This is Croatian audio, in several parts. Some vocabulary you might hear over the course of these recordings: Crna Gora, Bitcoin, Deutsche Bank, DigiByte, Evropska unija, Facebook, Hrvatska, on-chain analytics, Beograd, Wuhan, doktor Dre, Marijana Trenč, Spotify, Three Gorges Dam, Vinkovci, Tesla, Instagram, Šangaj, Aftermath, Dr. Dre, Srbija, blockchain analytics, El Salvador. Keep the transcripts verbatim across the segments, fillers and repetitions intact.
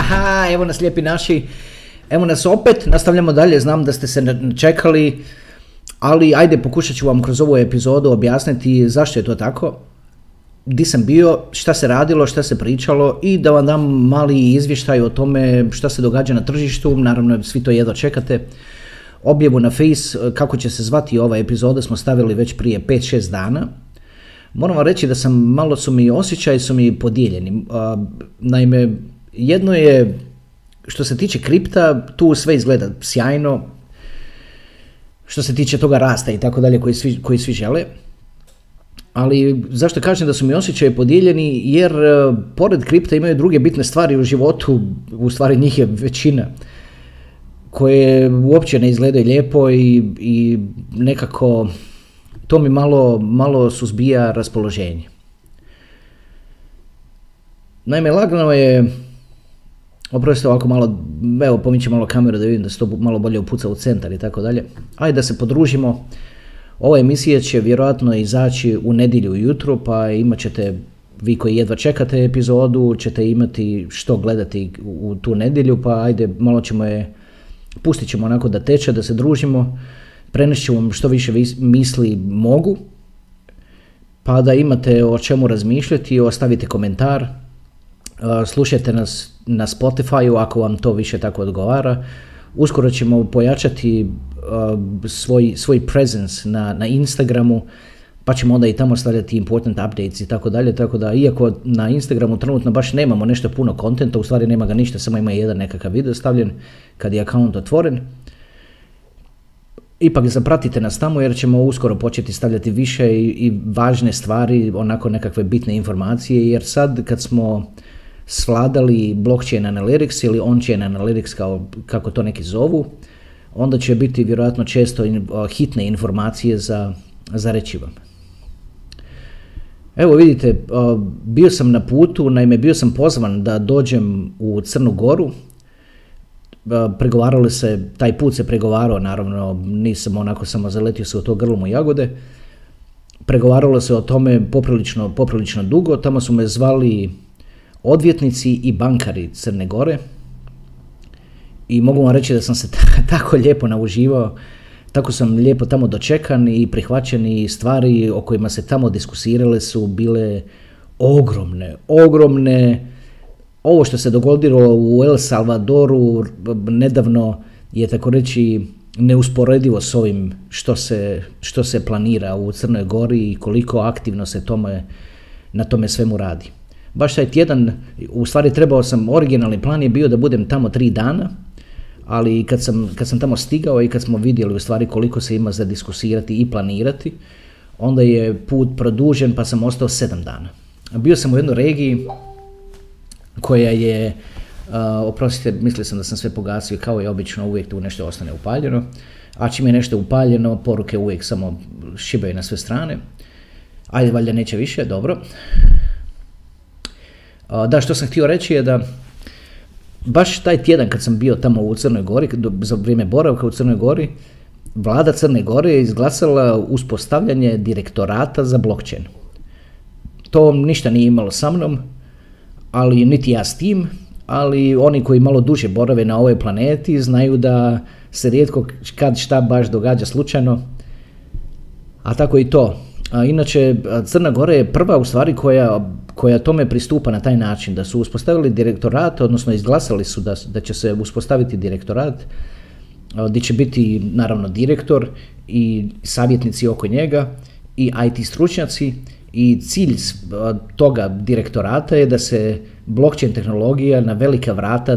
Aha, evo nas lijepi naši, evo nas opet, nastavljamo dalje, znam da ste se čekali, ali ajde pokušat ću vam kroz ovu epizodu objasniti zašto je to tako, di sam bio, šta se radilo, šta se pričalo i da vam dam mali izvještaj o tome šta se događa na tržištu, naravno svi to jedva čekate. Objavu na Face, kako će se zvati ova epizoda, smo stavili već prije pet šest dana. Moram vam reći da sam, malo su mi osjećaj, su mi podijeljeni. Naime, jedno je, što se tiče kripta, tu sve izgleda sjajno, što se tiče toga rasta i tako dalje koji svi žele, ali zašto kažem da su mi osjećaje podijeljeni, jer pored kripta imaju druge bitne stvari u životu, u stvari njih je većina, koje uopće ne izgledaju lijepo i, i nekako to mi malo, malo suzbija raspoloženje. Naime, lagano je, oprostite ovako malo, evo pomićem malo kameru da vidim da se to malo bolje upuca u centar i tako dalje. Ajde da se podružimo, ova emisija će vjerojatno izaći u nedjelju ujutro, pa imat ćete, vi koji jedva čekate epizodu, ćete imati što gledati u tu nedjelju, pa ajde malo ćemo je, pustit ćemo onako da teče, da se družimo, prenešću vam što više misli mogu, pa da imate o čemu razmišljati, ostavite komentar, slušajte nas na Spotify-u ako vam to više tako odgovara. Uskoro ćemo pojačati svoj, svoj presence na, na Instagramu, pa ćemo onda i tamo stavljati important updates i tako dalje, tako da iako na Instagramu trenutno baš nemamo nešto puno kontenta, u stvari nema ga ništa, samo ima jedan nekakav video stavljen kad je account otvoren. Ipak zapratite nas tamo jer ćemo uskoro početi stavljati više i, i važne stvari, onako nekakve bitne informacije, jer sad kad smo svladali blockchain analytics ili on-chain analytics kao, kako to neki zovu, onda će biti vjerojatno često hitne informacije za, za reći vam. Evo vidite, bio sam na putu, naime bio sam pozvan da dođem u Crnu Goru, pregovarali se, taj put se pregovarao, naravno nisam onako samo zaletio se u to grlom u jagode, pregovaralo se o tome poprilično, poprilično dugo, tamo su me zvali odvjetnici i bankari Crne Gore i mogu vam reći da sam se tako lijepo nauživao, tako sam lijepo tamo dočekan i prihvaćen i stvari o kojima se tamo diskusirale su bile ogromne, ogromne. Ovo što se dogodilo u El Salvadoru nedavno je tako reći neusporedivo s ovim što se, što se planira u Crnoj Gori i koliko aktivno se tome, na tome svemu radi. Baš taj tjedan, u stvari trebao sam, originalni plan je bio da budem tamo tri dana, ali kad sam, kad sam tamo stigao i kad smo vidjeli u stvari koliko se ima za diskusirati i planirati, onda je put produžen pa sam ostao sedam dana. Bio sam u jednoj regiji koja je, uh, oprostite, mislio sam da sam sve pogasio, kao i obično uvijek tu nešto ostane upaljeno, a čim je nešto upaljeno, poruke uvijek samo šibaju na sve strane. Ajde, valjda neće više, dobro. Uh, da, što sam htio reći je da baš taj tjedan kad sam bio tamo u Crnoj Gori, za vrijeme boravka u Crnoj Gori, vlada Crne Gore je izglasala uspostavljanje direktorata za blockchain. To ništa nije imalo sa mnom, ali niti ja s tim, ali oni koji malo duže borave na ovoj planeti znaju da se rijetko kad šta baš događa slučajno, a tako i to. A inače, Crna Gora je prva u stvari koja, koja tome pristupa na taj način, da su uspostavili direktorat, odnosno izglasali su da, da će se uspostaviti direktorat, gdje će biti naravno direktor i savjetnici oko njega i I T stručnjaci, i cilj toga direktorata je da se blockchain tehnologija na velika vrata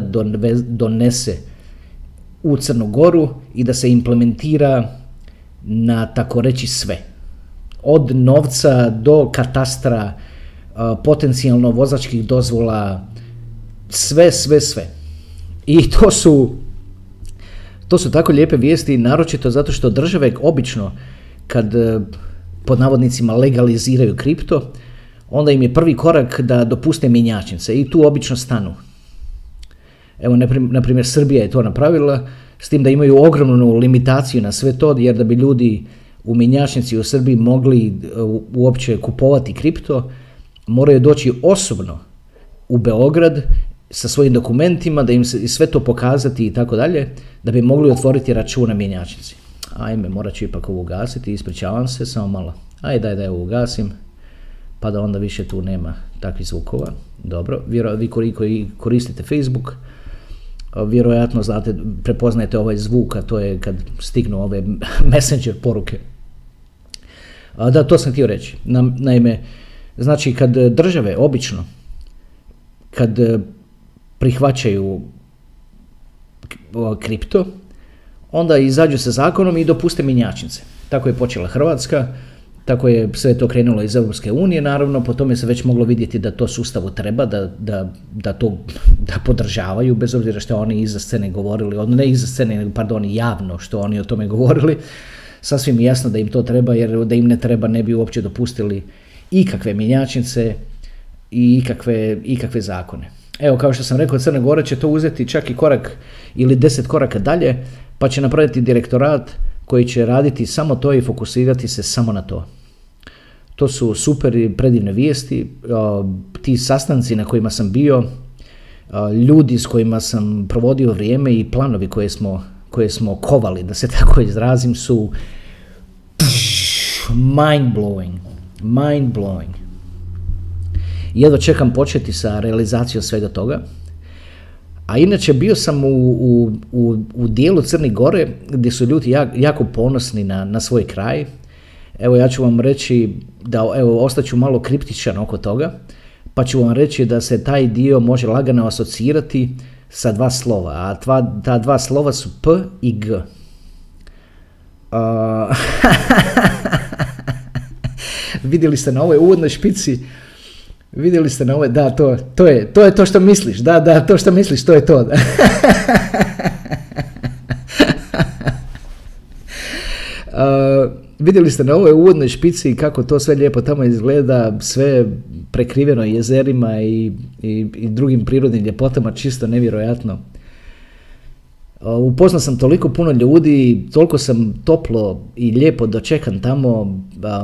donese u Crnu Goru i da se implementira na tako reći sve. Od novca do katastra, potencijalno vozačkih dozvola, sve, sve, sve. I to su, to su tako lijepe vijesti, naročito zato što države obično kad pod navodnicima legaliziraju kripto, onda im je prvi korak da dopuste mjenjačnice i tu obično stanu. Evo, na primjer, Srbija je to napravila, s tim da imaju ogromnu limitaciju na sve to, jer da bi ljudi u mjenjačnici u Srbiji mogli uopće kupovati kripto, moraju doći osobno u Beograd sa svojim dokumentima, da im se sve to pokazati i tako dalje, da bi mogli otvoriti račun na mjenjačnici. Ajme, morat ću ipak ovo ugasiti, ispričavam se, samo malo. Ajde, daj da je ovo ugasim, pa da onda više tu nema takvih zvukova. Dobro, vi koji koristite Facebook, vjerojatno znate, prepoznajete ovaj zvuk, a to je kad stignu ove messenger poruke. Da, to sam htio reći. Naime, znači kad države, obično, kad prihvaćaju kripto, onda izađu sa zakonom i dopuste mjenjačnice. Tako je počela Hrvatska, tako je sve to krenulo iz Evropske unije, naravno, po tome se već moglo vidjeti da to sustavu treba, da, da, da to da podržavaju, bez obzira što oni iza scene govorili, od, ne iza scene, pardon, javno što oni o tome govorili, sasvim jasno da im to treba, jer da im ne treba ne bi uopće dopustili ikakve mjenjačnice i ikakve, ikakve zakone. Evo, kao što sam rekao, Crna Gora će to uzeti čak i korak ili deset koraka dalje, pa će napraviti direktorat koji će raditi samo to i fokusirati se samo na to. To su super i predivne vijesti, ti sastanci na kojima sam bio, ljudi s kojima sam provodio vrijeme i planovi koje smo, koje smo kovali, da se tako izrazim, su mind blowing, mind blowing. Jedva čekam početi sa realizacijom svega toga. A inače bio sam u, u, u, u dijelu Crne Gore gdje su ljudi jako, jako ponosni na, na svoj kraj. Evo, ja ću vam reći da, evo, ostaću malo kriptičan oko toga, pa ću vam reći da se taj dio može lagano asocirati sa dva slova, a tva, ta dva slova su P i G. Uh, vidjeli ste na ovoj uvodnoj špici, Vidjeli ste na ove, da, to, to, je, to je to što misliš, da, da, to što misliš, to je to. Da. uh, vidjeli ste na ovoj uvodnoj špici kako to sve lijepo tamo izgleda, sve prekriveno jezerima i, i, i drugim prirodnim ljepotama, čisto nevjerojatno. Uh, upoznao sam toliko puno ljudi, toliko sam toplo i lijepo dočekan tamo, uh,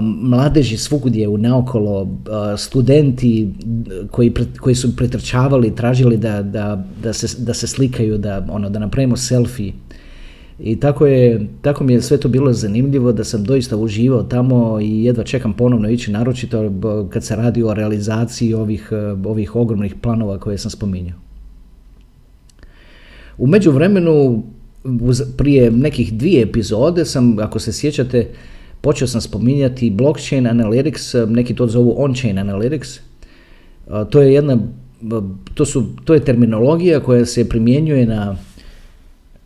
mladeži svugdje u naokolo, uh, studenti koji, pre, koji su pretrčavali, tražili da, da, da, se, da se slikaju, da, ono, da napravimo selfie. I tako, je, tako mi je sve to bilo zanimljivo da sam doista uživao tamo i jedva čekam ponovno ići, naročito kad se radi o realizaciji ovih, ovih ogromnih planova koje sam spominjao. U međuvremenu, prije nekih dvije epizode sam, ako se sjećate, počeo sam spominjati blockchain analytics, neki to zovu on-chain analytics. To je jedna, to su, to je terminologija koja se primjenjuje na,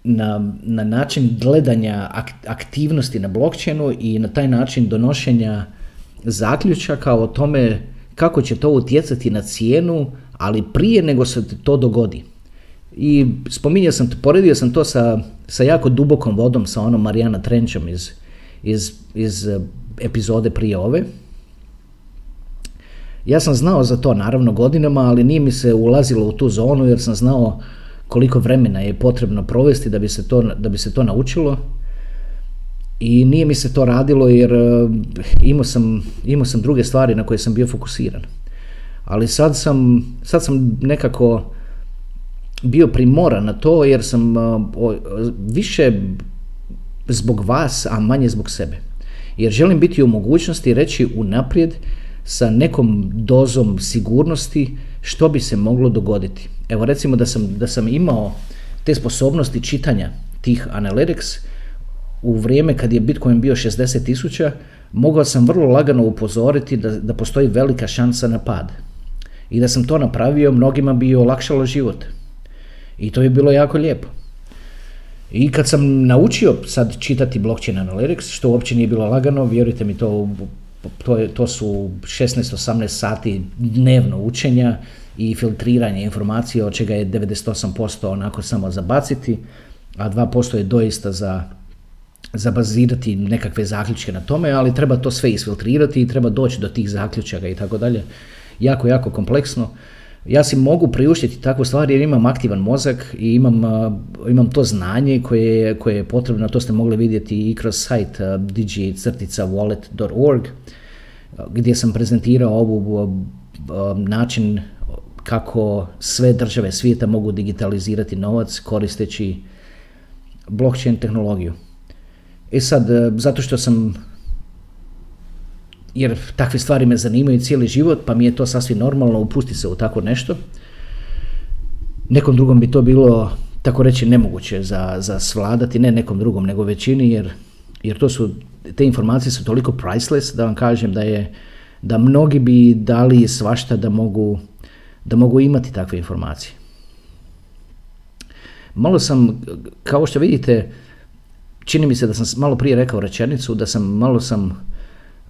na, na način gledanja aktivnosti na blockchainu i na taj način donošenja zaključaka o tome kako će to utjecati na cijenu, ali prije nego se to dogodi. I spominjao sam, poredio sam to sa, sa jako dubokom vodom, sa onom Marijana Trenčom iz, iz, iz epizode prije ove. Ja sam znao za to naravno godinama, ali nije mi se ulazilo u tu zonu jer sam znao koliko vremena je potrebno provesti da bi se to, da bi se to naučilo. I nije mi se to radilo jer imao sam, imao sam druge stvari na koje sam bio fokusiran. Ali sad sam, sad sam nekako bio primoran na to jer sam više zbog vas, a manje zbog sebe. Jer želim biti u mogućnosti reći unaprijed sa nekom dozom sigurnosti što bi se moglo dogoditi. Evo recimo da sam, da sam imao te sposobnosti čitanja tih analytics u vrijeme kad je Bitcoin bio šezdeset tisuća, mogao sam vrlo lagano upozoriti da, da postoji velika šansa na pad. I da sam to napravio, mnogima bi olakšalo život. I to je bilo jako lijepo. I kad sam naučio sad čitati blockchain analytics, što uopće nije bilo lagano, vjerujte mi, to, to, je, to su šesnaest osamnaest sati dnevno učenja i filtriranje informacije, od čega je devedeset osam posto onako samo zabaciti, a dva posto je doista za zabazirati nekakve zaključke na tome, ali treba to sve isfiltrirati i treba doći do tih zaključaka i tako dalje. Jako, jako kompleksno. Ja si mogu priuštiti takvu stvar jer imam aktivan mozak i imam, imam to znanje koje, koje je potrebno. To ste mogli vidjeti i kroz sajt digi wallet dot org gdje sam prezentirao ovu način kako sve države svijeta mogu digitalizirati novac koristeći blockchain tehnologiju. E sad, zato što sam, jer takve stvari me zanimaju cijeli život, pa mi je to sasvim normalno upustiti se u tako nešto. Nekom drugom bi to bilo, tako reći, nemoguće za, za svladati, ne nekom drugom, nego većini, jer, jer to su, te informacije su toliko priceless, da vam kažem da je, da mnogi bi dali svašta da mogu, da mogu imati takve informacije. Malo sam, kao što vidite, čini mi se da sam malo prije rekao rečenicu, da sam malo sam,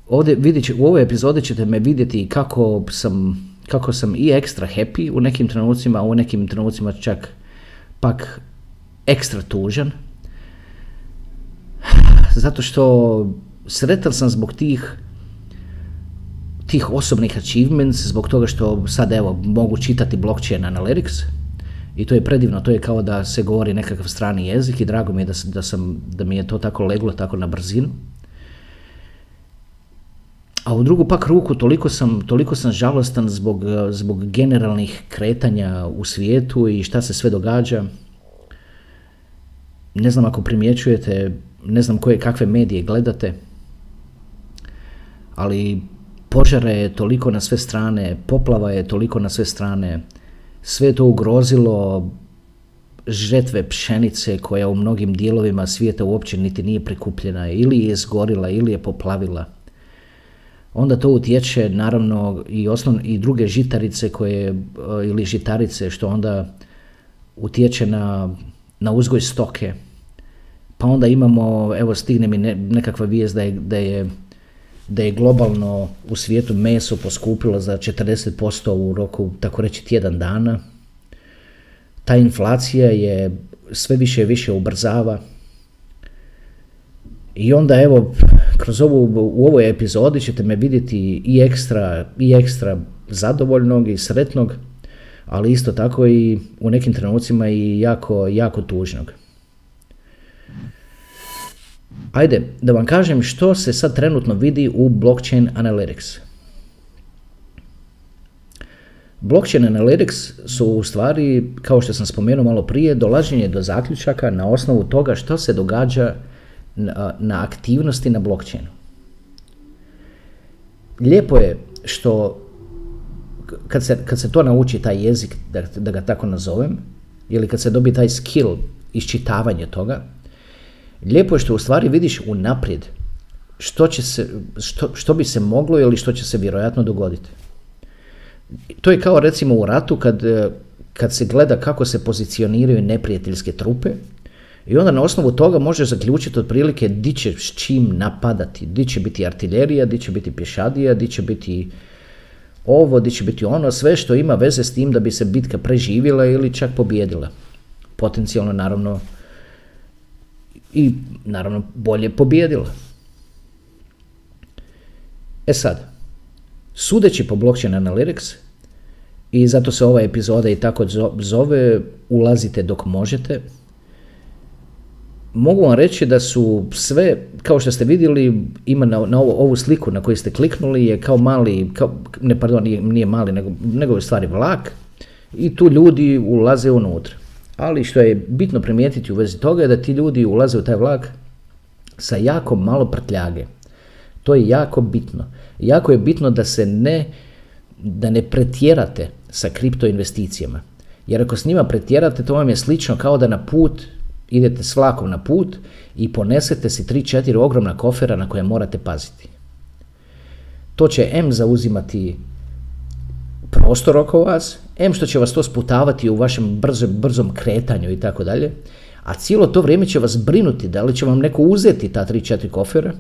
ovdje vidjet, u ovoj epizodi ćete me vidjeti kako sam, kako sam i ekstra happy u nekim trenucima, a u nekim trenucima čak pak ekstra tužan. Zato što sretan sam zbog tih, tih osobnih achievements, zbog toga što sad evo mogu čitati blockchain analytics. I to je predivno, to je kao da se govori nekakav strani jezik i drago mi je da, da, sam, da mi je to tako leglo, tako na brzinu. A u drugu pak ruku toliko sam, toliko sam žalostan zbog, zbog generalnih kretanja u svijetu i šta se sve događa. Ne znam ako primjećujete, ne znam koje kakve medije gledate, ali požara je toliko na sve strane, poplava je toliko na sve strane, sve je to ugrozilo žetve pšenice koja u mnogim dijelovima svijeta uopće niti nije prikupljena, ili je izgorila ili je poplavila. Onda to utječe naravno i, osnovne, i druge žitarice koje, ili žitarice, što onda utječe na, na uzgoj stoke. Pa onda imamo, evo stigne mi ne, nekakva vijest da je, da, je, da je globalno u svijetu meso poskupilo za četrdeset posto u roku, tako reći, tjedan dana. Ta inflacija je sve više i više ubrzava. I onda evo, kroz ovu, u ovoj epizodi ćete me vidjeti i ekstra, i ekstra zadovoljnog i sretnog, ali isto tako i u nekim trenucima i jako, jako tužnog. Ajde, da vam kažem što se sad trenutno vidi u blockchain analytics. Blockchain analytics su u stvari, kao što sam spomenuo malo prije, dolaženje do zaključaka na osnovu toga što se događa Na, na aktivnosti na blockchainu. Lijepo je što kad se, kad se to nauči, taj jezik, da, da ga tako nazovem, ili kad se dobi taj skill, iščitavanje toga, lijepo je što u stvari vidiš unaprijed što, će se, što, što bi se moglo ili što će se vjerojatno dogoditi. To je kao recimo u ratu kad, kad se gleda kako se pozicioniraju neprijateljske trupe, i onda na osnovu toga možeš zaključiti otprilike di će s čim napadati, di će biti artiljerija, di će biti pješadija, di će biti ovo, di će biti ono, sve što ima veze s tim da bi se bitka preživjela ili čak pobjedila. Potencijalno naravno i naravno bolje pobjedila. E sad, sudeći po blockchain analytics, I zato se ova epizoda i tako zove Ulazite dok možete. Mogu vam reći da su sve, kao što ste vidjeli, ima na, na ovu, ovu sliku na koju ste kliknuli je kao mali, kao, ne pardon, nije, nije mali, nego, nego je u stvari vlak i tu ljudi ulaze unutra. Ali što je bitno primijetiti u vezi toga je da ti ljudi ulaze u taj vlak sa jako malo prtljage. To je jako bitno. Jako je bitno da se ne, da ne pretjerate sa kripto investicijama. Jer ako s njima pretjerate, to vam je slično kao da na put idete s vlakom na put i ponesete si tri četiri ogromna kofera na koje morate paziti. To će em zauzimati prostor oko vas, em što će vas to sputavati u vašem brzom, brzom kretanju i tako dalje, a cijelo to vrijeme će vas brinuti da li će vam neko uzeti ta tri četiri kofera.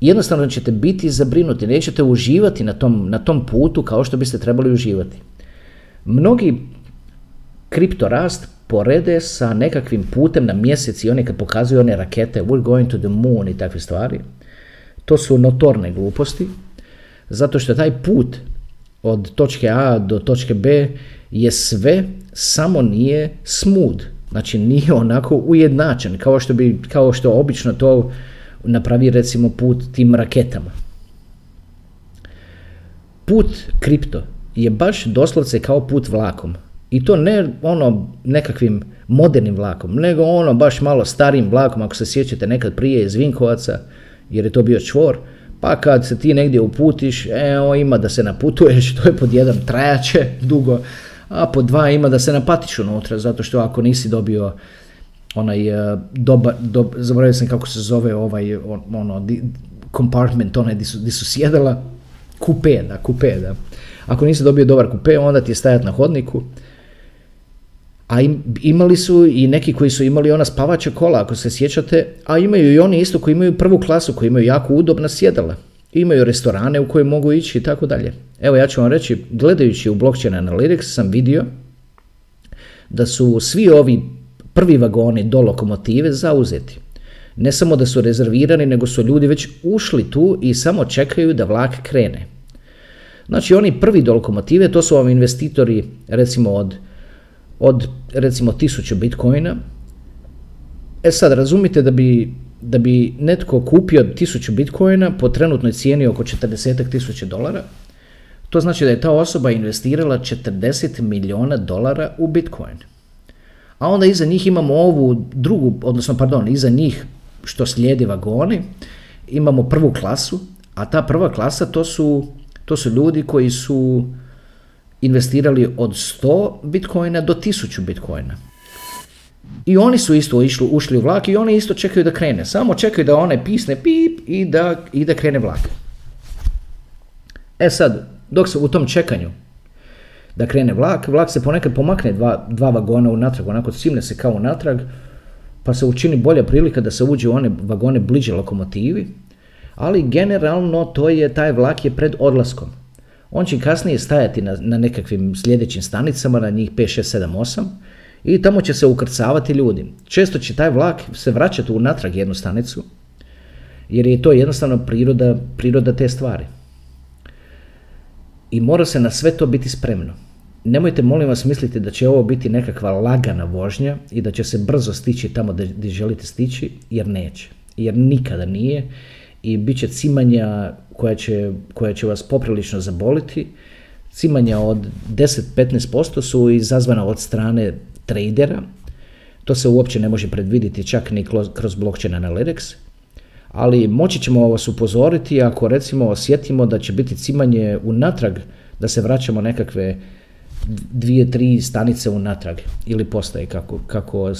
Jednostavno ćete biti zabrinuti, nećete uživati na tom, na tom putu kao što biste trebali uživati. Mnogi kriptorast porede sa nekakvim putem na mjesec i oni kad pokazuju one rakete we're going to the moon i takve stvari. To su notorne gluposti, zato što taj put od točke A do točke B je sve, samo nije smooth, znači nije onako ujednačen kao što, bi, kao što obično to napravi recimo put tim raketama. Put kripto je baš doslovce kao put vlakom. I to ne ono nekakvim modernim vlakom, nego ono baš malo starim vlakom, ako se sjećate nekad prije iz Vinkovaca, jer je to bio čvor, pa kad se ti negdje uputiš, evo ima da se naputuješ, to je pod jedan trajače dugo, a pod dva ima da se napatiš unutra, zato što ako nisi dobio onaj dobar, doba, zaboravio sam kako se zove ovaj ono, di, compartment, onaj di su, di su sjedala, kupe, da, kupe, da. Ako nisi dobio dobar kupe, onda ti je stajat na hodniku. A im, imali su i neki koji su imali ona spavača kola, ako se sjećate, a imaju i oni isto koji imaju prvu klasu, koji imaju jako udobna sjedala. Imaju restorane u koje mogu ići i tako dalje. Evo ja ću vam reći, gledajući u blockchain analytics sam vidio da su svi ovi prvi vagoni do lokomotive zauzeti. Ne samo da su rezervirani, nego su ljudi već ušli tu i samo čekaju da vlak krene. Znači oni prvi do lokomotive, to su vam investitori recimo od od recimo tisuću bitcoina. E sad razumite da bi, da bi netko kupio tisuću bitcoina po trenutnoj cijeni oko četrdeset tisuća dolara, to znači da je ta osoba investirala četrdeset milijuna dolara u bitcoin. A onda iza njih imamo ovu drugu, odnosno pardon, iza njih što slijedi vagoni, imamo prvu klasu, a ta prva klasa to su, to su ljudi koji su investirali od sto bitcoina do tisuću bitcoina. I oni su isto išli, ušli u vlak i oni isto čekaju da krene. Samo čekaju da onaj pisne pip i da, i da krene vlak. E sad, dok se u tom čekanju da krene vlak, vlak se ponekad pomakne dva, dva vagona unatrag, onako simne se kao unatrag, pa se učini bolja prilika da se uđe u one vagone bliže lokomotivi, ali generalno to je, taj vlak je pred odlaskom. On će kasnije stajati na, na nekakvim sljedećim stanicama, na njih pet, šest, sedam, osam i tamo će se ukrcavati ljudi. Često će taj vlak se vraćati unatrag jednu stanicu, jer je to jednostavno priroda, priroda te stvari. I mora se na sve to biti spremno. Nemojte molim vas misliti da će ovo biti nekakva lagana vožnja i da će se brzo stići tamo gdje želite stići, jer neće, jer nikada nije. I bit će cimanja koja će, koja će vas poprilično zaboliti. Cimanja od deset do petnaest posto su izazvana od strane tradera. To se uopće ne može predvidjeti čak ni kroz blockchain analytics. Ali moći ćemo vas upozoriti ako recimo osjetimo da će biti cimanje unatrag, da se vraćamo nekakve dvije, tri stanice unatrag ili postaje kako, kako,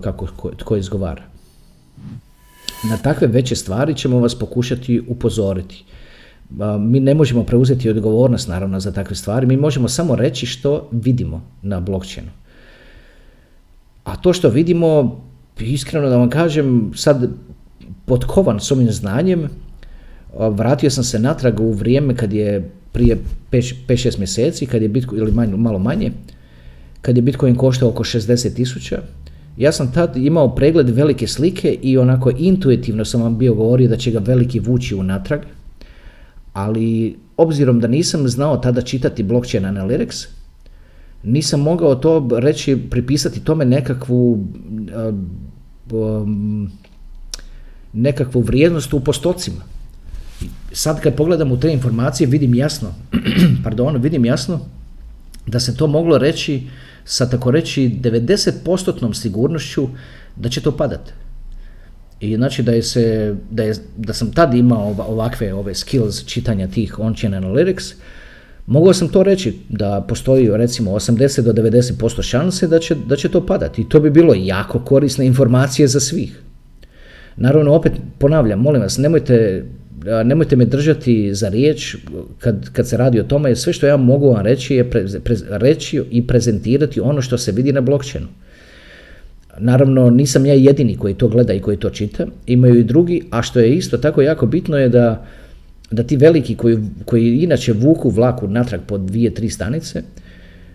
kako tko izgovara. Na takve veće stvari ćemo vas pokušati upozoriti. Mi ne možemo preuzeti odgovornost naravno za takve stvari, mi možemo samo reći što vidimo na blockchainu. A to što vidimo, iskreno da vam kažem, sad potkovan s ovim znanjem, vratio sam se natrag u vrijeme kad je prije pet do šest mjeseci, kad je Bitcoin, ili manj, malo manje, kad je Bitcoin koštao oko šezdeset tisuća, ja sam tad imao pregled velike slike i onako intuitivno sam vam bio govorio da će ga veliki vući unatrag, ali obzirom da nisam znao tada čitati blockchain analytics, nisam mogao to reći, pripisati tome nekakvu nekakvu vrijednost u postocima. Sad kad pogledam u te informacije vidim jasno, pardon, vidim jasno da se to moglo reći sa tako reći devedeset postotnom sigurnošću da će to padati. I znači da, je se, da, je, da sam tad imao ovakve ove skills čitanja tih on-chain analytics, mogao sam to reći da postoji recimo osamdeset do devedeset posto šanse da će, da će to padati i to bi bilo jako korisne informacije za svih. Naravno, opet ponavljam, molim vas, nemojte, nemojte me držati za riječ kad, kad se radi o tome, jer sve što ja mogu vam reći je pre, pre, reći i prezentirati ono što se vidi na blockchainu. Naravno, nisam ja jedini koji to gleda i koji to čita, imaju i drugi, a što je isto tako jako bitno je da, da ti veliki koji, koji inače vuku vlaku natrag po dvije, tri stanice,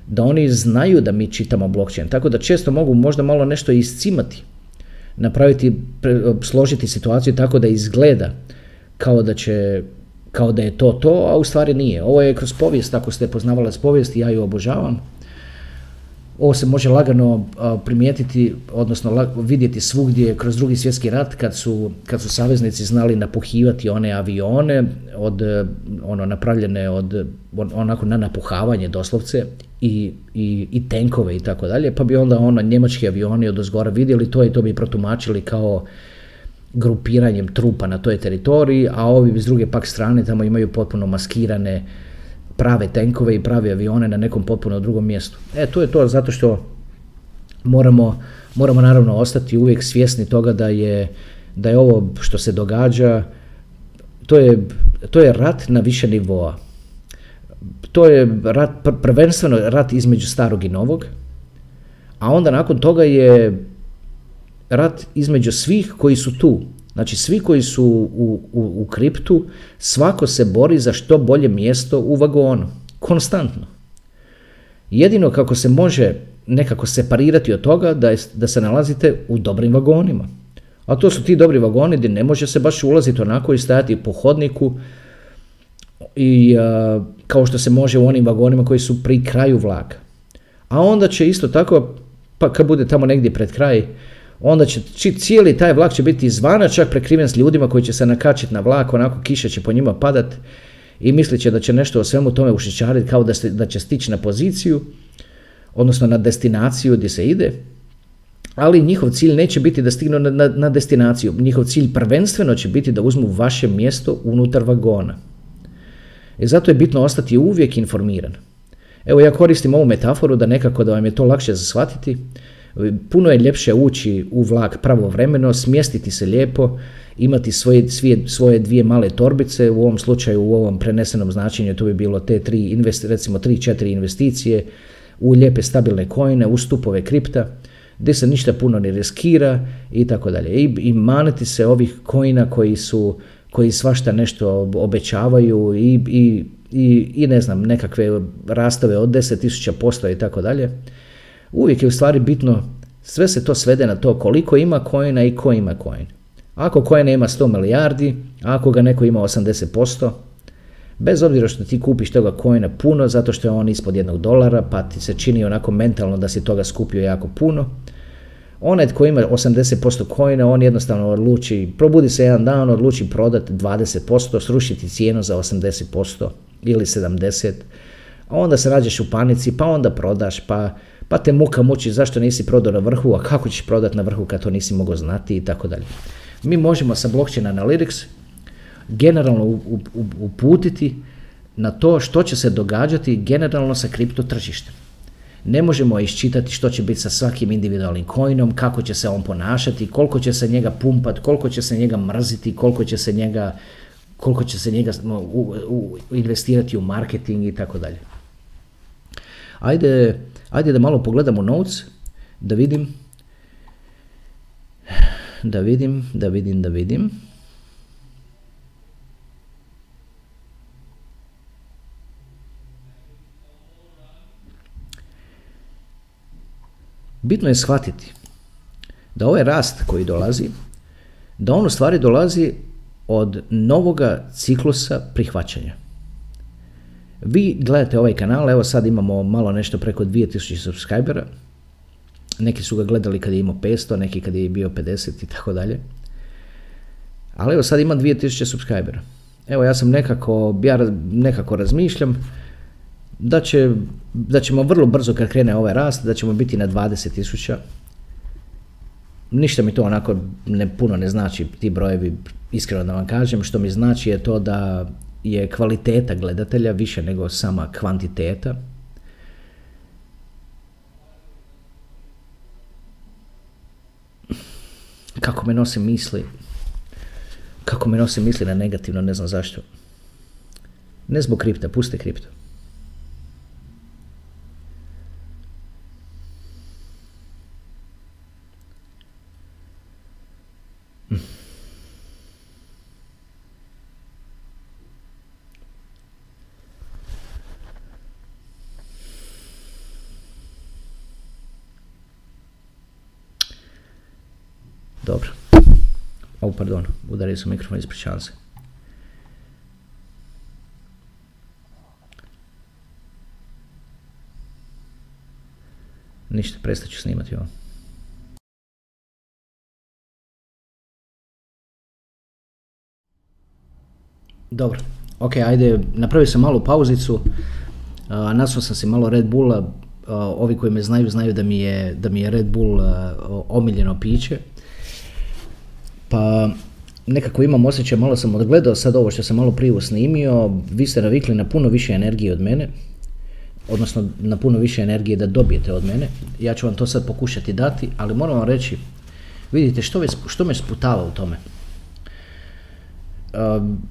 da oni znaju da mi čitamo blockchain, tako da često mogu možda malo nešto iscimati, napraviti, pre, složiti situaciju tako da izgleda kao da, će, kao da je to to, a u stvari nije. Ovo je kroz povijest, ako ste poznavala povijest, ja ju obožavam. Ovo se može lagano primijetiti, odnosno vidjeti svugdje kroz drugi svjetski rat kad su, kad su saveznici znali napuhivati one avione od, ono, napravljene od, onako na napuhavanje doslovce i, i, i tenkove i tako dalje, pa bi onda ono njemački avioni odozgora vidjeli to i to bi protumačili kao grupiranjem trupa na toj teritoriji, a ovi s druge pak strane tamo imaju potpuno maskirane prave tenkove i prave avione na nekom potpuno drugom mjestu. E, to je to, zato što moramo, moramo naravno ostati uvijek svjesni toga da je, da je ovo što se događa, to je, to je rat na više nivoa. To je rat, prvenstveno rat između starog i novog, a onda nakon toga je rat između svih koji su tu. Znači, svi koji su u, u, u kriptu, svako se bori za što bolje mjesto u vagonu, konstantno. Jedino kako se može nekako separirati od toga da, je, da se nalazite u dobrim vagonima. A to su ti dobri vagoni gdje ne može se baš ulaziti onako i stajati po hodniku i, a, kao što se može u onim vagonima koji su pri kraju vlaka. A onda će isto tako, pa kad bude tamo negdje pred kraj, onda će cijeli taj vlak će biti izvana čak prekriven s ljudima koji će se nakačiti na vlak, onako kiša će po njima padat i mislit će da će nešto o svemu tome ušičariti kao da, se, da će stići na poziciju, odnosno na destinaciju gdje se ide, ali njihov cilj neće biti da stignu na, na, na destinaciju, njihov cilj prvenstveno će biti da uzmu vaše mjesto unutar vagona. I zato je bitno ostati uvijek informiran. Evo, ja koristim ovu metaforu da nekako da vam je to lakše za shvatiti. Puno je ljepše ući u vlak pravovremeno, smjestiti se lijepo, imati svoje, svije, svoje dvije male torbice, u ovom slučaju, u ovom prenesenom značenju, to bi bilo te tri, investi, recimo tri četiri investicije u lijepe stabilne coine, u stupove kripta, gdje se ništa puno ne riskira i tako dalje. I maniti se ovih coina koji su, koji svašta nešto obećavaju i, i, i, i ne znam, nekakve rastave od deset tisuća posto i tako dalje. Uvijek je u stvari bitno, sve se to svede na to koliko ima coina i ko ima coin. Ako coina ima sto milijardi, ako ga neko ima osamdeset posto, bez obzira što ti kupiš toga coina puno, zato što je on ispod jednog dolara, pa ti se čini onako mentalno da si toga skupio jako puno, onaj tko ima osamdeset posto coina, on jednostavno odluči, probudi se jedan dan, odluči prodati dvadeset posto, srušiti cijenu za osamdeset posto ili sedamdeset posto, a onda se nađeš u panici, pa onda prodaš, pa... pa te muka muči zašto nisi prodao na vrhu, a kako ćeš prodati na vrhu kad to nisi mogao znati i tako dalje. Mi možemo sa blockchain analytics generalno uputiti na to što će se događati generalno sa kripto tržištem. Ne možemo iščitati što će biti sa svakim individualnim coinom, kako će se on ponašati, koliko će se njega pumpat, koliko će se njega mrziti, koliko će se njega, koliko će se njega u, u, investirati u marketing i tako dalje. Ajde... Ajde da malo pogledamo notes, da vidim, da vidim, da vidim, da vidim. Bitno je shvatiti da ovaj rast koji dolazi, da on u stvari dolazi od novoga ciklusa prihvaćanja. Vi gledate ovaj kanal, evo sad imamo malo nešto preko dvije tisuće subscribera, neki su ga gledali kad je imao petsto, neki kad je bio pedeset i tako dalje, ali evo sad ima dvije tisuće subscribera. Evo ja sam nekako, ja nekako razmišljam da, će, da ćemo vrlo brzo kad krene ovaj rast, da ćemo biti na dvadeset tisuća. Ništa mi to onako ne, puno ne znači, ti brojevi, iskreno da vam kažem, što mi znači je to da je kvaliteta gledatelja više nego sama kvantiteta. Kako me nosi misli, kako me nosi misli na negativno, ne znam zašto. Ne zbog kripta, puste kripto. Dobro, o pardon, udario sam mikrofon, ispričavam se. Ništa, prestat ću snimati ovo. Dobro, ok, ajde, napravio sam malu pauzicu, uh, nasuo sam si malo Red Bulla, uh, ovi koji me znaju, znaju da mi je, da mi je Red Bull uh, omiljeno piće. Pa nekako imam osjećaj, malo sam odgledao sad ovo što sam malo prije snimio, vi ste navikli na puno više energije od mene, odnosno na puno više energije da dobijete od mene, ja ću vam to sad pokušati dati, ali moram vam reći, vidite što, već, što me sputava u tome. Um,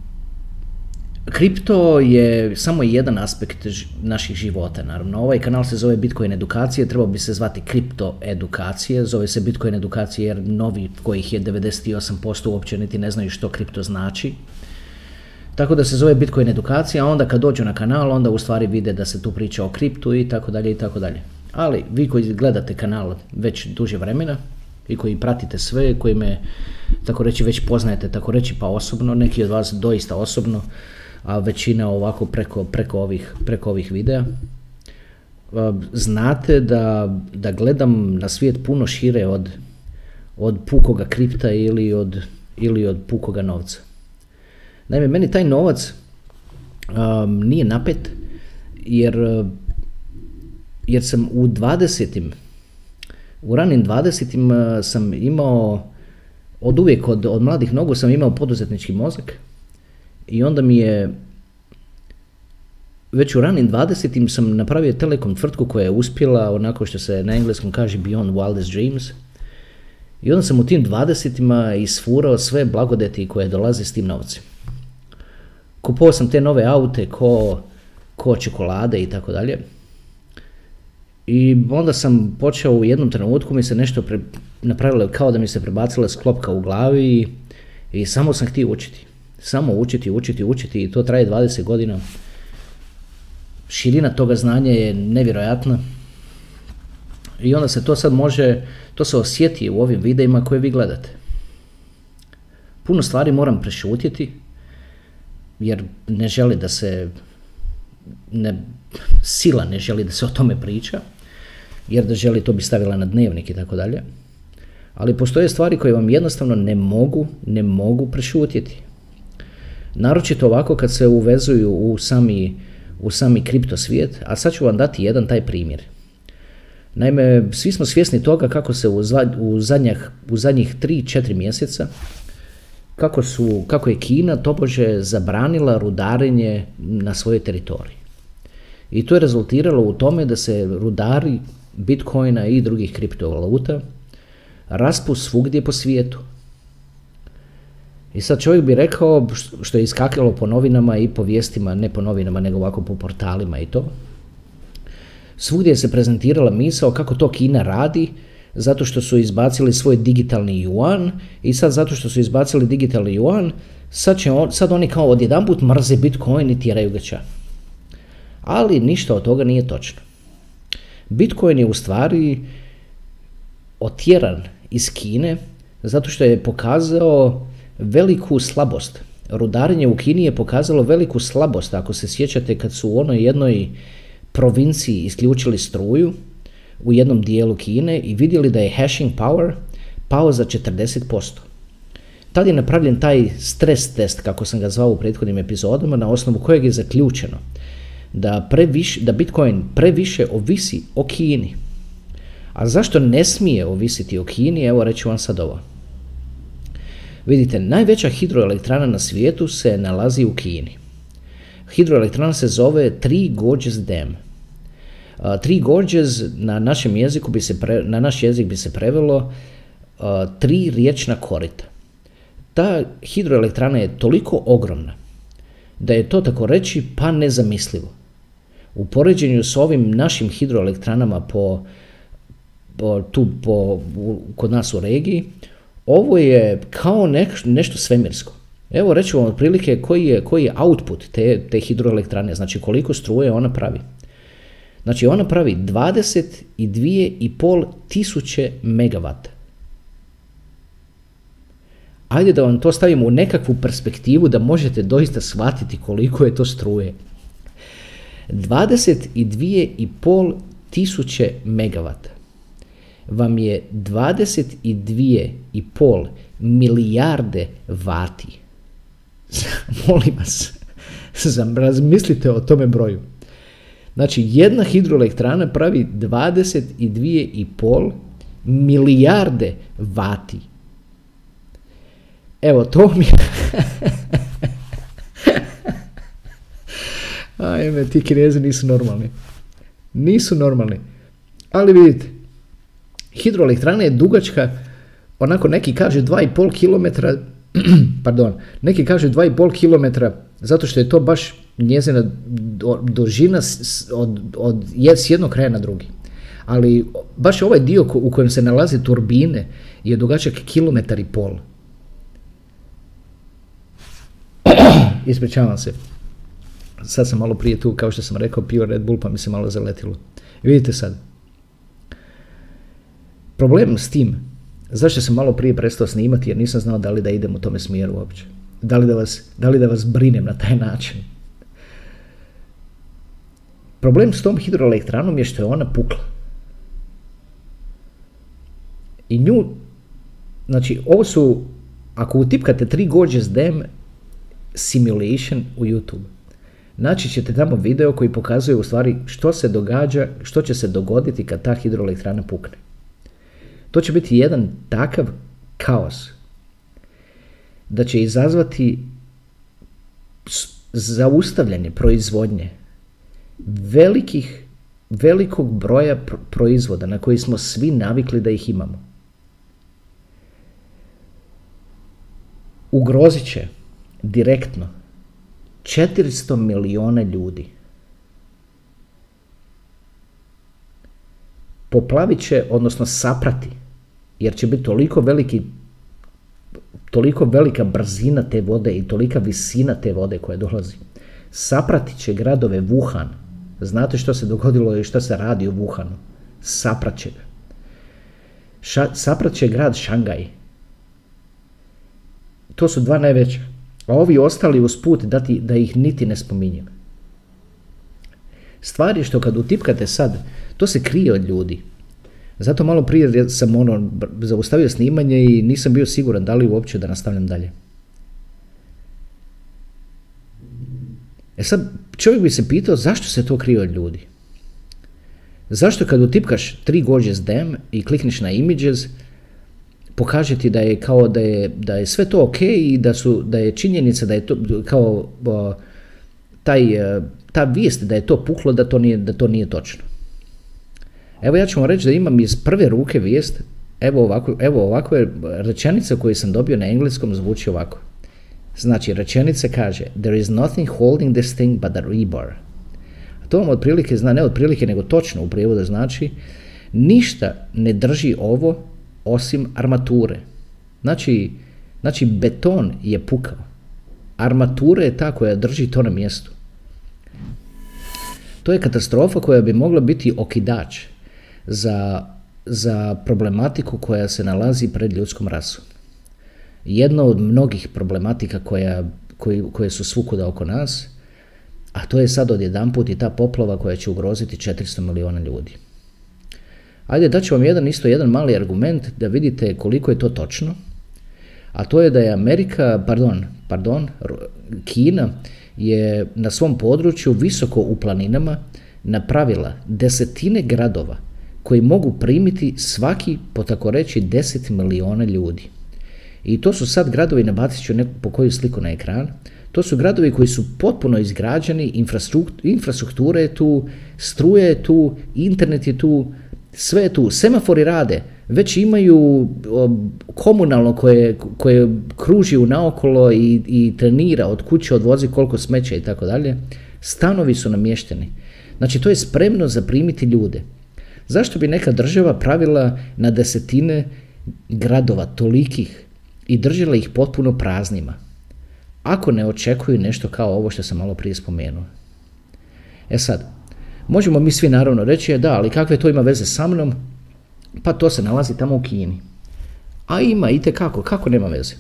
Kripto je samo jedan aspekt naših života, naravno. Ovaj kanal se zove Bitcoin edukacije, trebao bi se zvati kripto edukacije, zove se Bitcoin edukacije jer novi, kojih je devedeset osam posto uopće niti ne znaju što kripto znači. Tako da se zove Bitcoin edukacija, a onda kad dođu na kanal, onda u stvari vide da se tu priča o kriptu i tako dalje i tako dalje. Ali vi koji gledate kanal već duže vremena i koji pratite sve, koji me, tako reći, već poznajete, tako reći pa osobno, neki od vas doista osobno, a većina ovako preko, preko, ovih, preko ovih videa, znate da, da gledam na svijet puno šire od, od pukoga kripta ili od, ili od pukoga novca. Naime, meni taj novac um, nije napet jer, jer sam u dvadesetim, u ranim dvadesetim sam imao, od uvijek od, od mladih nogu sam imao poduzetnički mozak. I onda mi je, već u ranim dvadesetim sam napravio telekom tvrtku koja je uspjela, onako što se na engleskom kaže beyond wildest dreams. I onda sam u tim dvadesetima isfurao sve blagodeti koje dolaze s tim novcem. Kupovao sam te nove aute ko, ko čokolade i tako dalje. I onda sam počeo, u jednom trenutku mi se nešto pre, napravilo kao da mi se prebacila sklopka u glavi i, i samo sam htio učiti. Samo učiti, učiti, učiti i to traje dvadeset godina. Širina toga znanja je nevjerojatna. I onda se to sad može, to se osjeti u ovim videima koje vi gledate. Puno stvari moram prešutjeti, jer ne želi da se, ne, sila ne želi da se o tome priča, jer da želi to bi stavila na dnevnik i tako dalje. Ali postoje stvari koje vam jednostavno ne mogu, ne mogu prešutjeti. Naročito ovako kad se uvezuju u sami, u sami kripto svijet, a sad ću vam dati jedan taj primjer. Naime, svi smo svjesni toga kako se u, za, u, zadnjih, u zadnjih tri četiri mjeseca, kako, su, kako je Kina tobože zabranila rudarenje na svojoj teritoriji. I to je rezultiralo u tome da se rudari Bitcoina i drugih kriptovaluta raspu svugdje po svijetu. I sad čovjek bi rekao, što je iskakalo po novinama i po vijestima, ne po novinama nego ovako po portalima i to, svugdje se prezentirala misao kako to Kina radi zato što su izbacili svoj digitalni juan i sad zato što su izbacili digitalni juan, sad, će on, sad oni kao odjedanput mrze Bitcoin i tjeraju ga ča. Ali ništa od toga nije točno. Bitcoin je u stvari otjeran iz Kine zato što je pokazao veliku slabost, rudarenje u Kini je pokazalo veliku slabost. Ako se sjećate, kad su u onoj jednoj provinciji isključili struju u jednom dijelu Kine i vidjeli da je hashing power pao za četrdeset posto. Tad je napravljen taj stres test, kako sam ga zvao u prethodnim epizodama, na osnovu kojeg je zaključeno da, previše, da Bitcoin previše ovisi o Kini. A zašto ne smije ovisiti o Kini? Evo, reću vam sad ovo. Vidite, najveća hidroelektrana na svijetu se nalazi u Kini. Hidroelektrana se zove Three Gorges Dam. Uh, Three Gorges na, našem jeziku bi se pre, na naš jezik bi se prevelo uh, tri riječna korita. Ta hidroelektrana je toliko ogromna da je to, tako reći, pa nezamislivo. U poređenju s ovim našim hidroelektranama po, po, tu, po, u, kod nas u regiji, ovo je kao nek, nešto svemirsko. Evo, reću vam otprilike koji je, koji je output te, te hidroelektrane, znači koliko struje ona pravi. Znači ona pravi dvadeset dvije i pol tisuće megavata. Ajde da vam to stavimo u nekakvu perspektivu da možete doista shvatiti koliko je to struje. dvadeset dvije i pol tisuće megavata vam je dvadeset dvije i pol milijarde vati. Molim vas, razmislite o tome broju. Znači, jedna hidroelektrana pravi dvadeset dvije i pol milijarde vati. Evo, to mi je... Ajme, ti Kinezi nisu normalni. Nisu normalni. Ali vidite, hidroelektrana je dugačka, onako neki kaže dva i pol kilometra, pardon, neki kaže dva i pol kilometra, zato što je to baš njezina dužina od, od, s jednog kraja na drugi. Ali baš ovaj dio u kojem se nalaze turbine je dugačak kilometar i pol. Ispričavam se. Sad sam malo prije tu, kao što sam rekao, pio Red Bull pa mi se malo zaletilo. Vidite sad. Problem s tim, zašto sam malo prije prestao snimati, jer nisam znao da li da idem u tome smjeru uopće. Da li da vas, da li da vas brinem na taj način. Problem s tom hidroelektranom je što je ona pukla. I nju, znači ovo su, ako utipkate Three Gorges Dam simulation u YouTube, naći ćete tamo video koji pokazuje u stvari što se događa, što će se dogoditi kad ta hidroelektrana pukne. To će biti jedan takav kaos da će izazvati zaustavljanje proizvodnje velikih, velikog broja proizvoda na koji smo svi navikli da ih imamo. Ugrozit će direktno četiristo miliona ljudi. Poplavit će, odnosno saprati, jer će biti toliko veliki, toliko velika brzina te vode i tolika visina te vode koja dolazi. Sapratit će gradove Wuhan. Znate što se dogodilo i što se radi u Wuhanu? Saprat će ga. Ša, saprat će grad Šangaj. To su dva najveća. A ovi ostali usput da, ti, da ih niti ne spominjem. Stvar je što kad utipkate sad, to se krije od ljudi. Zato malo prije sam ono, zaustavio snimanje i nisam bio siguran da li uopće da nastavljam dalje. E sad, čovjek bi se pitao zašto se to krije od ljudi. Zašto kad utipkaš Three Gorges Dam i klikniš na images, pokaže ti da je, kao da je, da je sve to ok i da, su, da je činjenica da je to kao o, taj, ta vijest da je to puklo, da to nije, da to nije točno. Evo, ja ću vam reći da imam iz prve ruke vijest. Evo ovako, evo ovako je rečenica koju sam dobio na engleskom, zvuči ovako. Znači, rečenica kaže there is nothing holding this thing but a rebar. To vam otprilike, zna, ne otprilike, nego točno u prijevodu znači ništa ne drži ovo osim armature. Znači, znači beton je pukao. Armatura je ta koja drži to na mjestu. To je katastrofa koja bi mogla biti okidač za, za problematiku koja se nalazi pred ljudskom rasom. Jedna od mnogih problematika koja, koji, koje su svukuda oko nas, a to je sad odjedanput i ta poplava koja će ugroziti četiristo miliona ljudi. Ajde, daću vam jedan, isto jedan mali argument da vidite koliko je to točno, a to je da je Amerika, pardon, pardon, Kina je na svom području visoko u planinama napravila desetine gradova koji mogu primiti svaki, po tako reći, deset miliona ljudi. I to su sad gradovi, nabacit ću po koju sliku na ekran, to su gradovi koji su potpuno izgrađeni, infrastruktura je tu, struje je tu, internet je tu, sve je tu, semafori rade, već imaju komunalno koje, koje kruži u naokolo i, i trenira, od kuće odvozi koliko smeća i tako dalje, stanovi su namješteni. Znači to je spremno za primiti ljude. Zašto bi neka država pravila na desetine gradova tolikih i držala ih potpuno praznima, ako ne očekuju nešto kao ovo što sam malo prije spomenuo? E sad, možemo mi svi naravno reći, da, ali kakve to ima veze sa mnom, pa to se nalazi tamo u Kini. A ima, itekako, kako nema veze.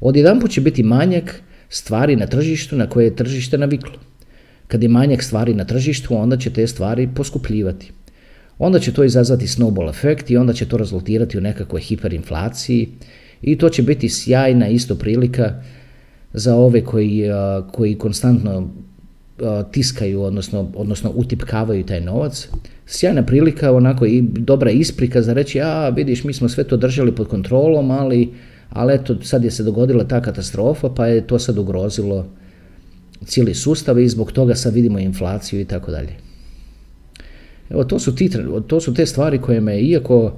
Odjedanput će biti manjak stvari na tržištu na koje je tržište naviklo. Kad je manjak stvari na tržištu, onda će te stvari poskupljivati. Onda će to izazvati snowball efekt i onda će to rezultirati u nekakvoj hiperinflaciji i to će biti sjajna isto prilika za ove koji, koji konstantno tiskaju, odnosno, odnosno utipkavaju taj novac. Sjajna prilika, onako i dobra isprika za reći, a vidiš, mi smo sve to držali pod kontrolom, ali, ali eto, sad je se dogodila ta katastrofa, pa je to sad ugrozilo cijeli sustav i zbog toga sad vidimo inflaciju i tako dalje. Evo, to su, ti, to su te stvari koje me, iako,